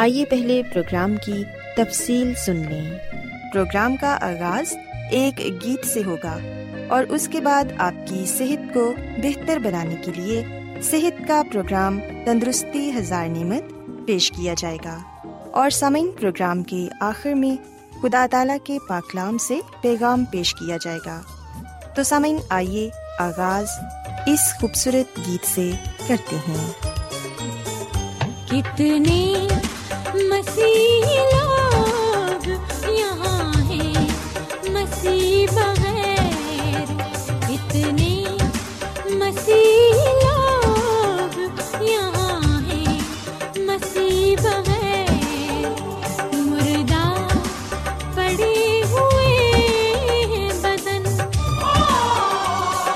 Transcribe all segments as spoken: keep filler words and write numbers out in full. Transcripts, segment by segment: آئیے پہلے پروگرام کی تفصیل سن لیں۔ پروگرام کا آغاز ایک گیت سے ہوگا، اور اس کے بعد آپ کی صحت کو بہتر بنانے کے لیے صحت کا پروگرام تندرستی ہزار نعمت پیش کیا جائے گا، اور سامعین پروگرام کے آخر میں خدا تعالیٰ کے پاک کلام سے پیغام پیش کیا جائے گا۔ تو سامعین، آئیے آغاز اس خوبصورت گیت سے کرتے ہیں۔ کتنی مسیح لوگ یہاں ہیں مسیح بغیر، اتنے مسیح لوگ یہاں ہیں مسیح بغیر، مردہ پڑے ہوئے ہیں بدن،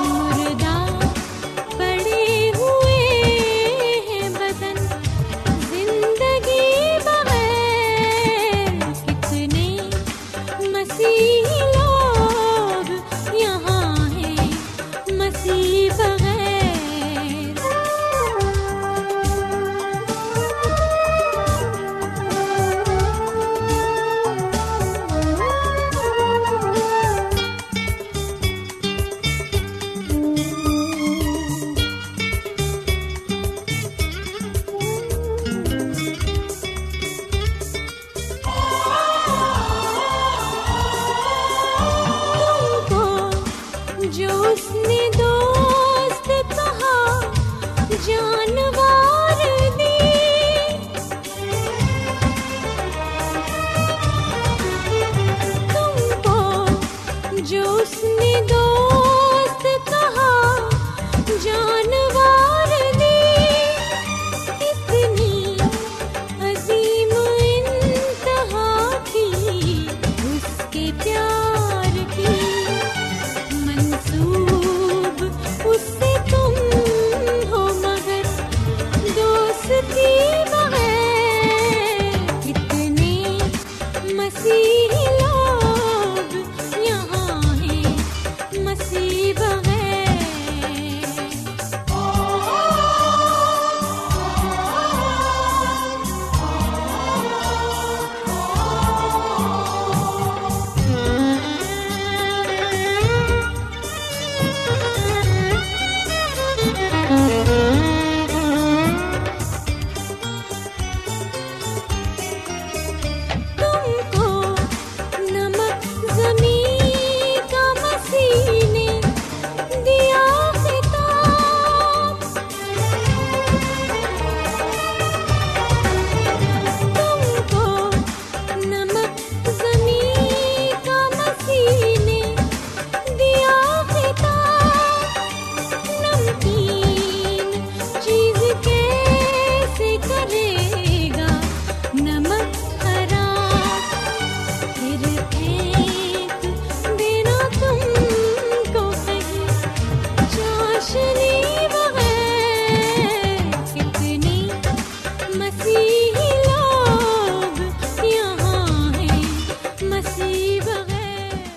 مردہ پڑے ہوئے ہیں بدن، زندگی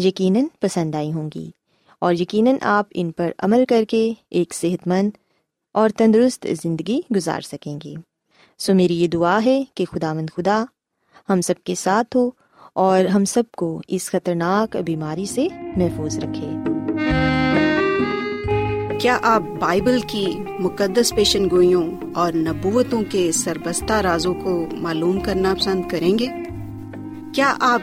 یقیناً پسند آئی ہوں گی، اور یقیناً آپ ان پر عمل کر کے ایک صحت مند اور تندرست زندگی گزار سکیں گے۔ سو میری یہ دعا ہے کہ خداوند خدا ہم سب کے ساتھ ہو اور ہم سب کو اس خطرناک بیماری سے محفوظ رکھے۔ کیا آپ بائبل کی مقدس پیشن گوئیوں اور نبوتوں کے سربستہ رازوں کو معلوم کرنا پسند کریں گے؟ کیا آپ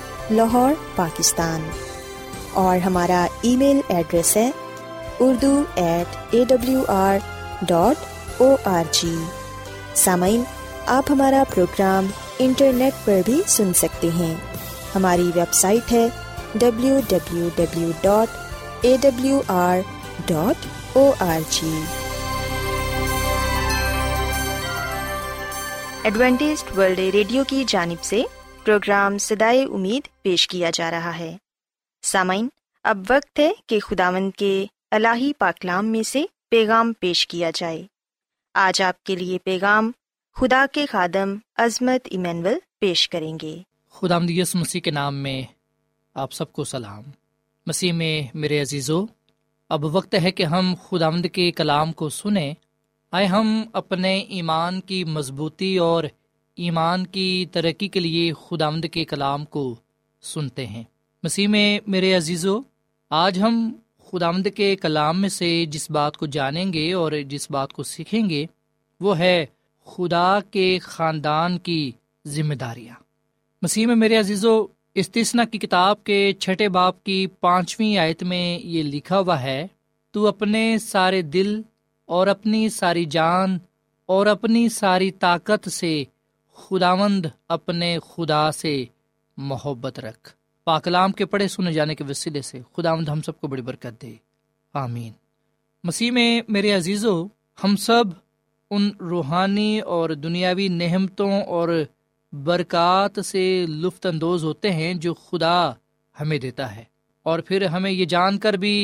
لاہور، پاکستان، اور ہمارا ای میل ایڈریس ہے Urdu at A W R dot O R G. سامعین، آپ ہمارا پروگرام انٹرنیٹ پر بھی سن سکتے ہیں، ہماری ویب سائٹ ہے W W W dot A W R dot O R G. Adventist world radio کی جانب سے پروگرام صدائے امید پیش کیا جا رہا ہے۔ سامعین، اب وقت ہے کہ خداوند کے الہی پاکلام میں سے پیغام پیش کیا جائے۔ آج آپ کے لیے پیغام خدا کے خادم عظمت ایمینول پیش کریں گے۔ خداوند یسوع مسیح کے نام میں آپ سب کو سلام۔ مسیح میں میرے عزیزو، اب وقت ہے کہ ہم خداوند کے کلام کو سنیں۔ آئے ہم اپنے ایمان کی مضبوطی اور ایمان کی ترقی کے لیے خداوند کے کلام کو سنتے ہیں۔ مسیح میں میرے عزیزو، آج ہم خداوند کے کلام میں سے جس بات کو جانیں گے اور جس بات کو سیکھیں گے وہ ہے خدا کے خاندان کی ذمہ داریاں۔ مسیح میں میرے عزیزو، استثنا کی کتاب کے چھٹے باب کی پانچویں آیت میں یہ لکھا ہوا ہے، تو اپنے سارے دل اور اپنی ساری جان اور اپنی ساری طاقت سے خداوند اپنے خدا سے محبت رکھ۔ پاک کلام کے پڑھے سنے جانے کے وسیلے سے خداوند ہم سب کو بڑی برکت دے، آمین۔ مسیح میں میرے عزیزو، ہم سب ان روحانی اور دنیاوی نعمتوں اور برکات سے لطف اندوز ہوتے ہیں جو خدا ہمیں دیتا ہے، اور پھر ہمیں یہ جان کر بھی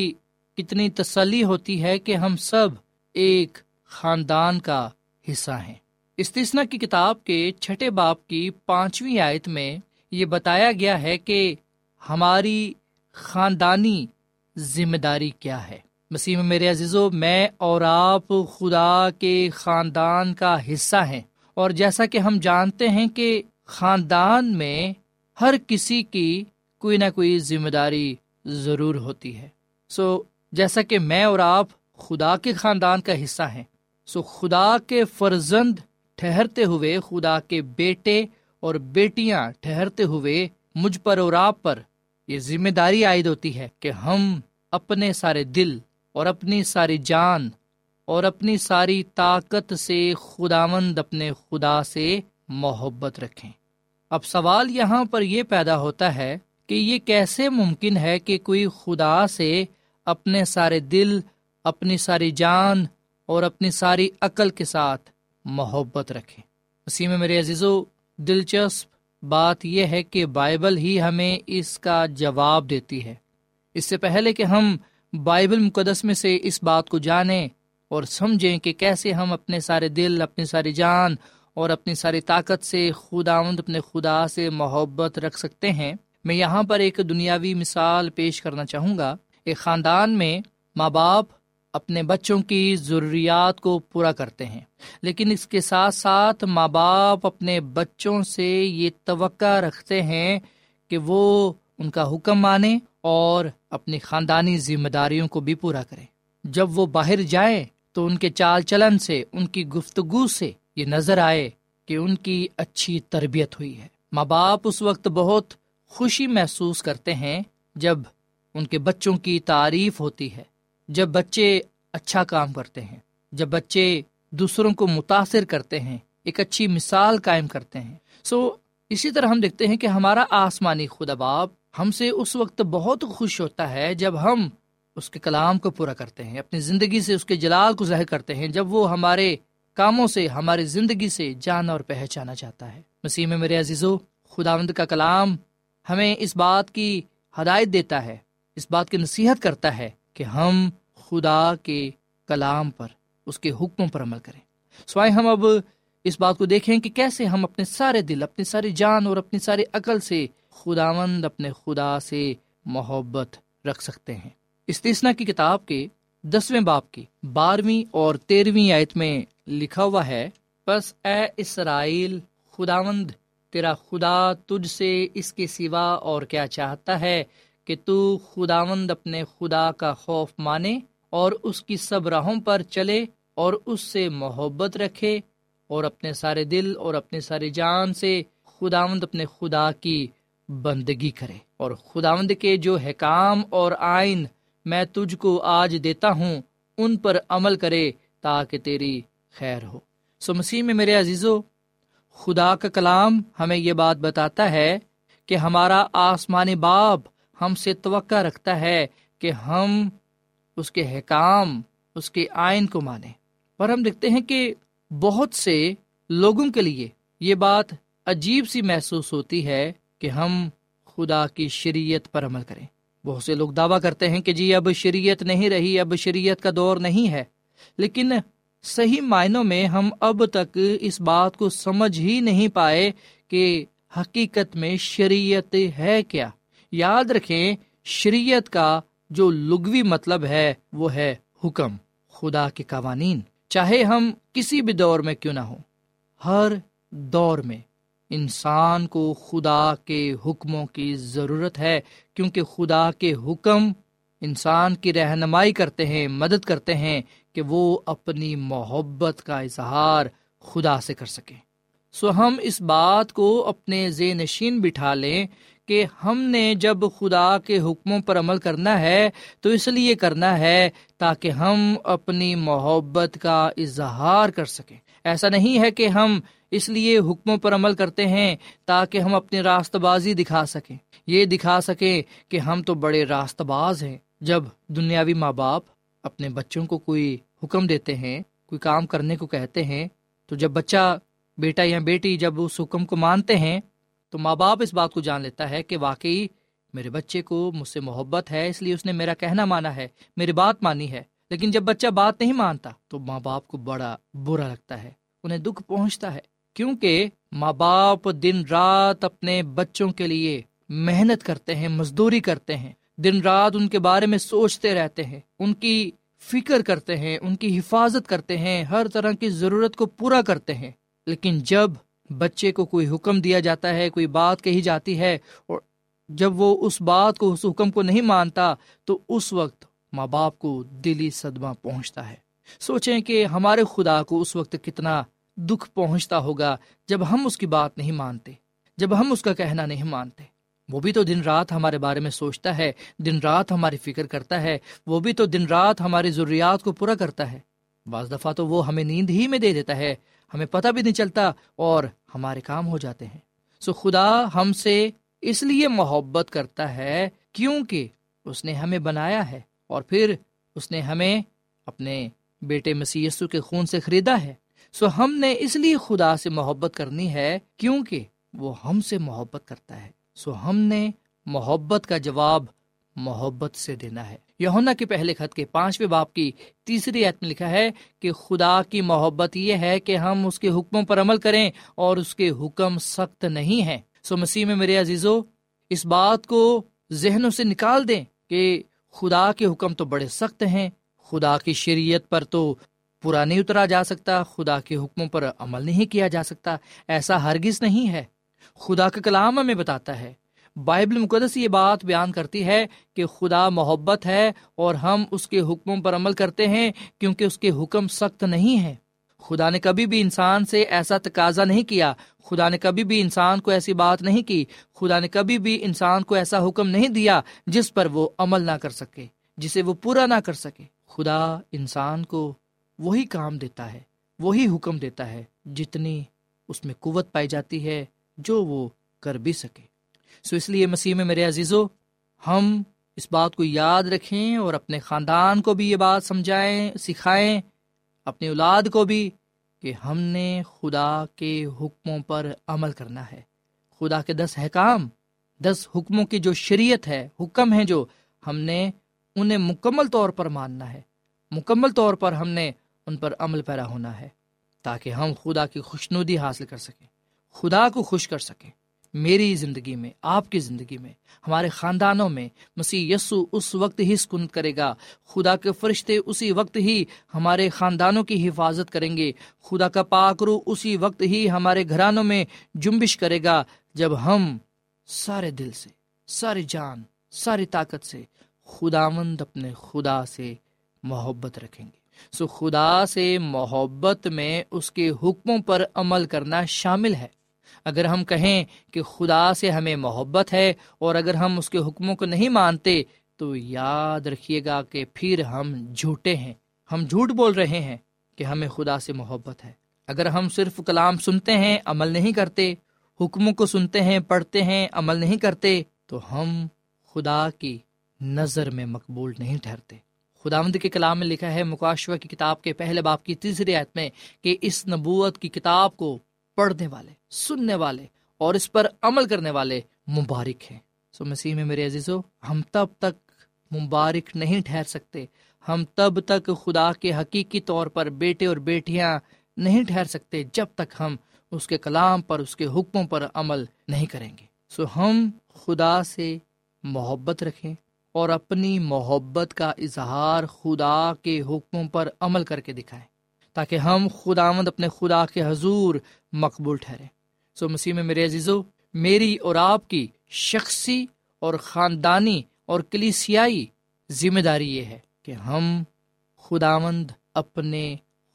کتنی تسلی ہوتی ہے کہ ہم سب ایک خاندان کا حصہ ہیں۔ استثنا کی کتاب کے چھٹے باب کی پانچویں آیت میں یہ بتایا گیا ہے کہ ہماری خاندانی ذمہ داری کیا ہے۔ مسیح میں میرے عزیزو، میں اور آپ خدا کے خاندان کا حصہ ہیں، اور جیسا کہ ہم جانتے ہیں کہ خاندان میں ہر کسی کی کوئی نہ کوئی ذمہ داری ضرور ہوتی ہے۔ سو so, جیسا کہ میں اور آپ خدا کے خاندان کا حصہ ہیں، سو so, خدا کے فرزند ٹھہرتے ہوئے، خدا کے بیٹے اور بیٹیاں ٹھہرتے ہوئے، مجھ پر اور آپ پر یہ ذمہ داری عائد ہوتی ہے کہ ہم اپنے سارے دل اور اپنی ساری جان اور اپنی ساری طاقت سے خداوند اپنے خدا سے محبت رکھیں۔ اب سوال یہاں پر یہ پیدا ہوتا ہے کہ یہ کیسے ممکن ہے کہ کوئی خدا سے اپنے سارے دل، اپنی ساری جان اور اپنی ساری عقل کے ساتھ محبت رکھے۔ اسی میں میرے عزیزو، دلچسپ بات یہ ہے کہ بائبل ہی ہمیں اس کا جواب دیتی ہے۔ اس سے پہلے کہ ہم بائبل مقدس میں سے اس بات کو جانیں اور سمجھیں کہ کیسے ہم اپنے سارے دل، اپنی ساری جان اور اپنی ساری طاقت سے خداوند اپنے خدا سے محبت رکھ سکتے ہیں، میں یہاں پر ایک دنیاوی مثال پیش کرنا چاہوں گا۔ ایک خاندان میں ماں باپ اپنے بچوں کی ضروریات کو پورا کرتے ہیں، لیکن اس کے ساتھ ساتھ ماں باپ اپنے بچوں سے یہ توقع رکھتے ہیں کہ وہ ان کا حکم مانیں اور اپنی خاندانی ذمہ داریوں کو بھی پورا کریں۔ جب وہ باہر جائیں تو ان کے چال چلن سے، ان کی گفتگو سے یہ نظر آئے کہ ان کی اچھی تربیت ہوئی ہے۔ ماں باپ اس وقت بہت خوشی محسوس کرتے ہیں جب ان کے بچوں کی تعریف ہوتی ہے، جب بچے اچھا کام کرتے ہیں، جب بچے دوسروں کو متاثر کرتے ہیں، ایک اچھی مثال قائم کرتے ہیں۔ سو so, اسی طرح ہم دیکھتے ہیں کہ ہمارا آسمانی خدا باپ ہم سے اس وقت بہت خوش ہوتا ہے جب ہم اس کے کلام کو پورا کرتے ہیں، اپنی زندگی سے اس کے جلال کو ظاہر کرتے ہیں، جب وہ ہمارے کاموں سے، ہماری زندگی سے جانا اور پہچانا جاتا ہے۔ مسیح میں میرے عزیزو، خداوند کا کلام ہمیں اس بات کی ہدایت دیتا ہے، اس بات کی نصیحت کرتا ہے کہ ہم خدا کے کلام پر، اس کے حکموں پر عمل کریں۔ سوائے ہم اب اس بات کو دیکھیں کہ کیسے ہم اپنے سارے دل، اپنی ساری جان اور اپنی ساری عقل سے خداوند اپنے خدا سے محبت رکھ سکتے ہیں۔ استثنا کی کتاب کے دسویں باب کی بارہویں اور تیرہویں آیت میں لکھا ہوا ہے، پس اے اسرائیل، خداوند تیرا خدا تجھ سے اس کے سوا اور کیا چاہتا ہے کہ تو خداوند اپنے خدا کا خوف مانے اور اس کی سب راہوں پر چلے اور اس سے محبت رکھے اور اپنے سارے دل اور اپنے ساری جان سے خداوند اپنے خدا کی بندگی کرے، اور خداوند کے جو حکام اور آئین میں تجھ کو آج دیتا ہوں ان پر عمل کرے تاکہ تیری خیر ہو۔ سو مسیح میں میرے عزیزو، خدا کا کلام ہمیں یہ بات بتاتا ہے کہ ہمارا آسمانی باپ ہم سے توقع رکھتا ہے کہ ہم اس کے حکام، اس کے آئین کو مانیں، پر ہم دیکھتے ہیں کہ بہت سے لوگوں کے لیے یہ بات عجیب سی محسوس ہوتی ہے کہ ہم خدا کی شریعت پر عمل کریں۔ بہت سے لوگ دعویٰ کرتے ہیں کہ جی اب شریعت نہیں رہی، اب شریعت کا دور نہیں ہے، لیکن صحیح معنوں میں ہم اب تک اس بات کو سمجھ ہی نہیں پائے کہ حقیقت میں شریعت ہے کیا۔ یاد رکھیں، شریعت کا جو لغوی مطلب ہے وہ ہے حکم، خدا کے قوانین۔ چاہے ہم کسی بھی دور میں کیوں نہ ہوں، ہر دور میں انسان کو خدا کے حکموں کی ضرورت ہے، کیونکہ خدا کے حکم انسان کی رہنمائی کرتے ہیں، مدد کرتے ہیں کہ وہ اپنی محبت کا اظہار خدا سے کر سکیں۔ سو ہم اس بات کو اپنے ذہن نشین بٹھا لیں کہ ہم نے جب خدا کے حکموں پر عمل کرنا ہے تو اس لیے کرنا ہے تاکہ ہم اپنی محبت کا اظہار کر سکیں۔ ایسا نہیں ہے کہ ہم اس لیے حکموں پر عمل کرتے ہیں تاکہ ہم اپنی راستہ بازی دکھا سکیں، یہ دکھا سکیں کہ ہم تو بڑے راستہ باز ہیں۔ جب دنیاوی ماں باپ اپنے بچوں کو کوئی حکم دیتے ہیں، کوئی کام کرنے کو کہتے ہیں، تو جب بچہ، بیٹا یا بیٹی، جب اس حکم کو مانتے ہیں تو ماں باپ اس بات کو جان لیتا ہے کہ واقعی میرے بچے کو مجھ سے محبت ہے، اس لیے اس نے میرا کہنا مانا ہے، میری بات مانی ہے۔ لیکن جب بچہ بات نہیں مانتا تو ماں باپ کو بڑا برا لگتا ہے، انہیں دکھ پہنچتا ہے، کیونکہ ماں باپ دن رات اپنے بچوں کے لیے محنت کرتے ہیں، مزدوری کرتے ہیں، دن رات ان کے بارے میں سوچتے رہتے ہیں، ان کی فکر کرتے ہیں، ان کی حفاظت کرتے ہیں، ہر طرح کی ضرورت کو پورا کرتے ہیں۔ لیکن جب بچے کو کوئی حکم دیا جاتا ہے، کوئی بات کہی جاتی ہے، اور جب وہ اس بات کو، اس حکم کو نہیں مانتا تو اس وقت ماں باپ کو دلی صدمہ پہنچتا ہے۔ سوچیں کہ ہمارے خدا کو اس وقت کتنا دکھ پہنچتا ہوگا جب ہم اس کی بات نہیں مانتے، جب ہم اس کا کہنا نہیں مانتے۔ وہ بھی تو دن رات ہمارے بارے میں سوچتا ہے، دن رات ہماری فکر کرتا ہے، وہ بھی تو دن رات ہماری ضروریات کو پورا کرتا ہے۔ بعض دفعہ تو وہ ہمیں نیند ہی میں دے دیتا ہے، ہمیں پتہ بھی نہیں چلتا اور ہمارے کام ہو جاتے ہیں۔ سو so خدا ہم سے اس لیے محبت کرتا ہے کیونکہ اس نے ہمیں بنایا ہے، اور پھر اس نے ہمیں اپنے بیٹے مسیح یسوع کے خون سے خریدا ہے۔ سو ہم نے اس لیے خدا سے محبت کرنی ہے کیونکہ وہ ہم سے محبت کرتا ہے۔ سو ہم نے محبت کا جواب محبت سے دینا ہے۔ یوحنا کے پہلے خط کے پانچویں باب کی تیسری آیت میں لکھا ہے کہ خدا کی محبت یہ ہے کہ ہم اس کے حکموں پر عمل کریں، اور اس کے حکم سخت نہیں ہیں۔ سو مسیح میں میرے عزیزو، اس بات کو ذہنوں سے نکال دیں کہ خدا کے حکم تو بڑے سخت ہیں، خدا کی شریعت پر تو پورا نہیں اترا جا سکتا، خدا کے حکموں پر عمل نہیں کیا جا سکتا۔ ایسا ہرگز نہیں ہے۔ خدا کا کلام ہمیں بتاتا ہے، بائبل مقدس یہ بات بیان کرتی ہے کہ خدا محبت ہے اور ہم اس کے حکموں پر عمل کرتے ہیں کیونکہ اس کے حکم سخت نہیں ہیں۔ خدا نے کبھی بھی انسان سے ایسا تقاضا نہیں کیا، خدا نے کبھی بھی انسان کو ایسی بات نہیں کی، خدا نے کبھی بھی انسان کو ایسا حکم نہیں دیا جس پر وہ عمل نہ کر سکے، جسے وہ پورا نہ کر سکے۔ خدا انسان کو وہی کام دیتا ہے، وہی حکم دیتا ہے جتنی اس میں قوت پائی جاتی ہے جو وہ کر بھی سکے۔ سو اس لیے مسیح میں میرے عزیزو، ہم اس بات کو یاد رکھیں اور اپنے خاندان کو بھی یہ بات سمجھائیں، سکھائیں، اپنی اولاد کو بھی، کہ ہم نے خدا کے حکموں پر عمل کرنا ہے۔ خدا کے دس احکام، دس حکموں کی جو شریعت ہے، حکم ہیں، جو ہم نے انہیں مکمل طور پر ماننا ہے، مکمل طور پر ہم نے ان پر عمل پیرا ہونا ہے، تاکہ ہم خدا کی خوشنودی حاصل کر سکیں، خدا کو خوش کر سکیں۔ میری زندگی میں، آپ کی زندگی میں، ہمارے خاندانوں میں مسیح یسوع اس وقت ہی سکون کرے گا۔ خدا کے فرشتے اسی وقت ہی ہمارے خاندانوں کی حفاظت کریں گے۔ خدا کا پاک روح اسی وقت ہی ہمارے گھرانوں میں جنبش کرے گا جب ہم سارے دل سے، ساری جان، ساری طاقت سے خداوند اپنے خدا سے محبت رکھیں گے۔ سو خدا سے محبت میں اس کے حکموں پر عمل کرنا شامل ہے۔ اگر ہم کہیں کہ خدا سے ہمیں محبت ہے اور اگر ہم اس کے حکموں کو نہیں مانتے، تو یاد رکھیے گا کہ پھر ہم جھوٹے ہیں، ہم جھوٹ بول رہے ہیں کہ ہمیں خدا سے محبت ہے۔ اگر ہم صرف کلام سنتے ہیں، عمل نہیں کرتے، حکموں کو سنتے ہیں، پڑھتے ہیں، عمل نہیں کرتے، تو ہم خدا کی نظر میں مقبول نہیں ٹھہرتے۔ خداوند کے کلام میں لکھا ہے مکاشوہ کی کتاب کے پہلے باب کی تیسری آیت میں کہ اس نبوت کی کتاب کو پڑھنے والے، سننے والے اور اس پر عمل کرنے والے مبارک ہیں۔ سو مسیح میں میرے عزیزو، ہم تب تک مبارک نہیں ٹھہر سکتے، ہم تب تک خدا کے حقیقی طور پر بیٹے اور بیٹیاں نہیں ٹھہر سکتے جب تک ہم اس کے کلام پر، اس کے حکموں پر عمل نہیں کریں گے۔ سو ہم خدا سے محبت رکھیں اور اپنی محبت کا اظہار خدا کے حکموں پر عمل کر کے دکھائیں، تاکہ ہم خداوند اپنے خدا کے حضور مقبول ٹھہریں۔ سو مسیح میں میرے عزیزو، میری اور آپ کی شخصی اور خاندانی اور کلیسیائی ذمہ داری یہ ہے کہ ہم خداوند اپنے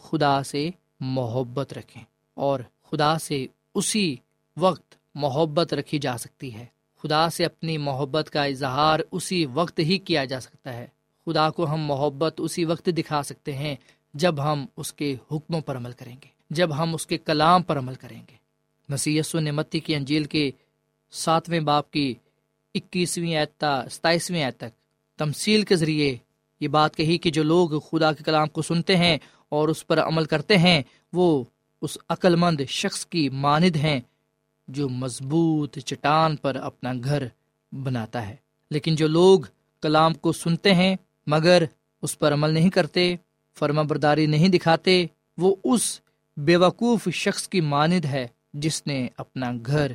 خدا سے محبت رکھیں، اور خدا سے اسی وقت محبت رکھی جا سکتی ہے۔ خدا سے اپنی محبت کا اظہار اسی وقت ہی کیا جا سکتا ہے۔ خدا کو ہم محبت اسی وقت دکھا سکتے ہیں جب ہم اس کے حکموں پر عمل کریں گے، جب ہم اس کے کلام پر عمل کریں گے۔ مسیح یسوع نے متی کی انجیل کے ساتویں باب کی اکیسویں آیت تا ستائیسویں آیت تک تمثیل کے ذریعے یہ بات کہی کہ جو لوگ خدا کے کلام کو سنتے ہیں اور اس پر عمل کرتے ہیں، وہ اس عقل مند شخص کی مانند ہیں جو مضبوط چٹان پر اپنا گھر بناتا ہے۔ لیکن جو لوگ کلام کو سنتے ہیں مگر اس پر عمل نہیں کرتے، فرما برداری نہیں دکھاتے، وہ اس بیوقوف شخص کی مانند ہے جس نے اپنا گھر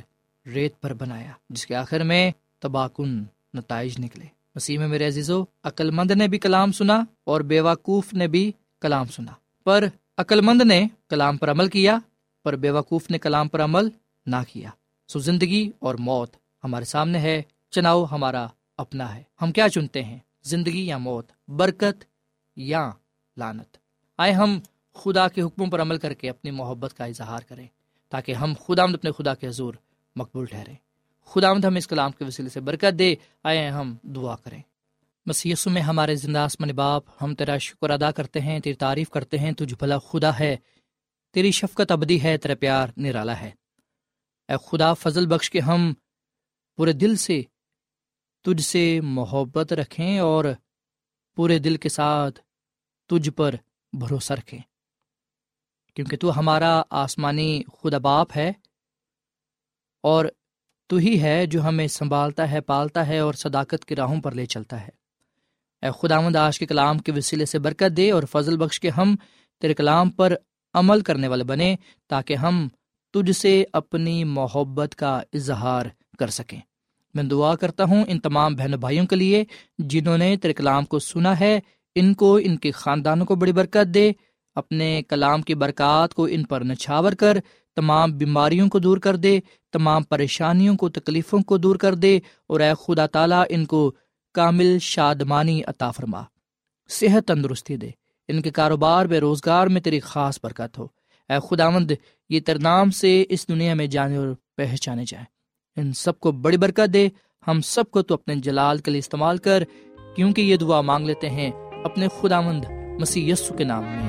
ریت پر بنایا، جس کے آخر میں تباہ کن نتائج نکلے۔ مسیح میں میرے عزیزو، عقل مند نے بھی کلام سنا اور بیوقوف نے بھی کلام سنا، پر عقل مند نے کلام پر عمل کیا، پر بیوقوف نے کلام پر عمل نہ کیا۔ سو زندگی اور موت ہمارے سامنے ہے، چناؤ ہمارا اپنا ہے۔ ہم کیا چنتے ہیں، زندگی یا موت، برکت یا لعنت؟ آئے ہم خدا کے حکموں پر عمل کر کے اپنی محبت کا اظہار کریں، تاکہ ہم خداوند اپنے خدا کے حضور مقبول ٹھہریں۔ خداوند ہم اس کلام کے وسیلے سے برکت دے۔ آئے ہم دعا کریں۔ مسیح یسوع میں ہمارے زندہ آسمان باپ، ہم تیرا شکر ادا کرتے ہیں، تیری تعریف کرتے ہیں، تجھ بھلا خدا ہے، تیری شفقت ابدی ہے، تیرا پیار نرالا ہے۔ اے خدا، فضل بخش کے ہم پورے دل سے تجھ سے محبت رکھیں اور پورے دل کے ساتھ تجھ پر بھروسہ رکھیں، کیونکہ تو ہمارا آسمانی خدا باپ ہے اور تو ہی ہے جو ہمیں سنبھالتا ہے، پالتا ہے اور صداقت کی راہوں پر لے چلتا ہے۔ اے خداوند، آج کے کلام کے وسیلے سے برکت دے اور فضل بخش کے ہم تیرے کلام پر عمل کرنے والے بنیں، تاکہ ہم تجھ سے اپنی محبت کا اظہار کر سکیں۔ میں دعا کرتا ہوں ان تمام بہنوں بھائیوں کے لیے جنہوں نے تیرے کلام کو سنا ہے، ان کو، ان کے خاندانوں کو بڑی برکت دے، اپنے کلام کی برکات کو ان پر نچھاور کر، تمام بیماریوں کو دور کر دے، تمام پریشانیوں کو، تکلیفوں کو دور کر دے، اور اے خدا تعالیٰ ان کو کامل شادمانی عطا فرما، صحت تندرستی دے، ان کے کاروبار، بے روزگار میں تیری خاص برکت ہو۔ اے خداوند، یہ تیرے نام سے اس دنیا میں جانے اور پہچانے جائیں۔ ان سب کو بڑی برکت دے، ہم سب کو تو اپنے جلال کے لیے استعمال کر، کیونکہ یہ دعا مانگ لیتے ہیں اپنے خداوند مسیح یسوع کے نام میں،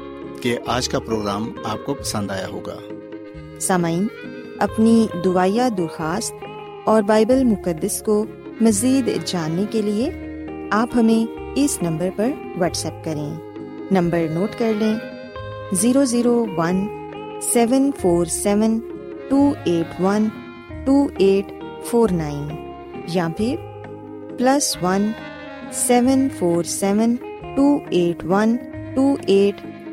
کہ آج کا پروگرام آپ کو پسند آیا ہوگا۔ سامعین، اپنی دعائیا درخواست اور بائبل مقدس کو مزید جاننے کے لیے آپ ہمیں اس نمبر پر واٹس ایپ کریں۔ نمبر نوٹ کر لیں: zero zero one seven four seven two eight one two eight four nine, یا پھر plus one seven four seven two eight one two at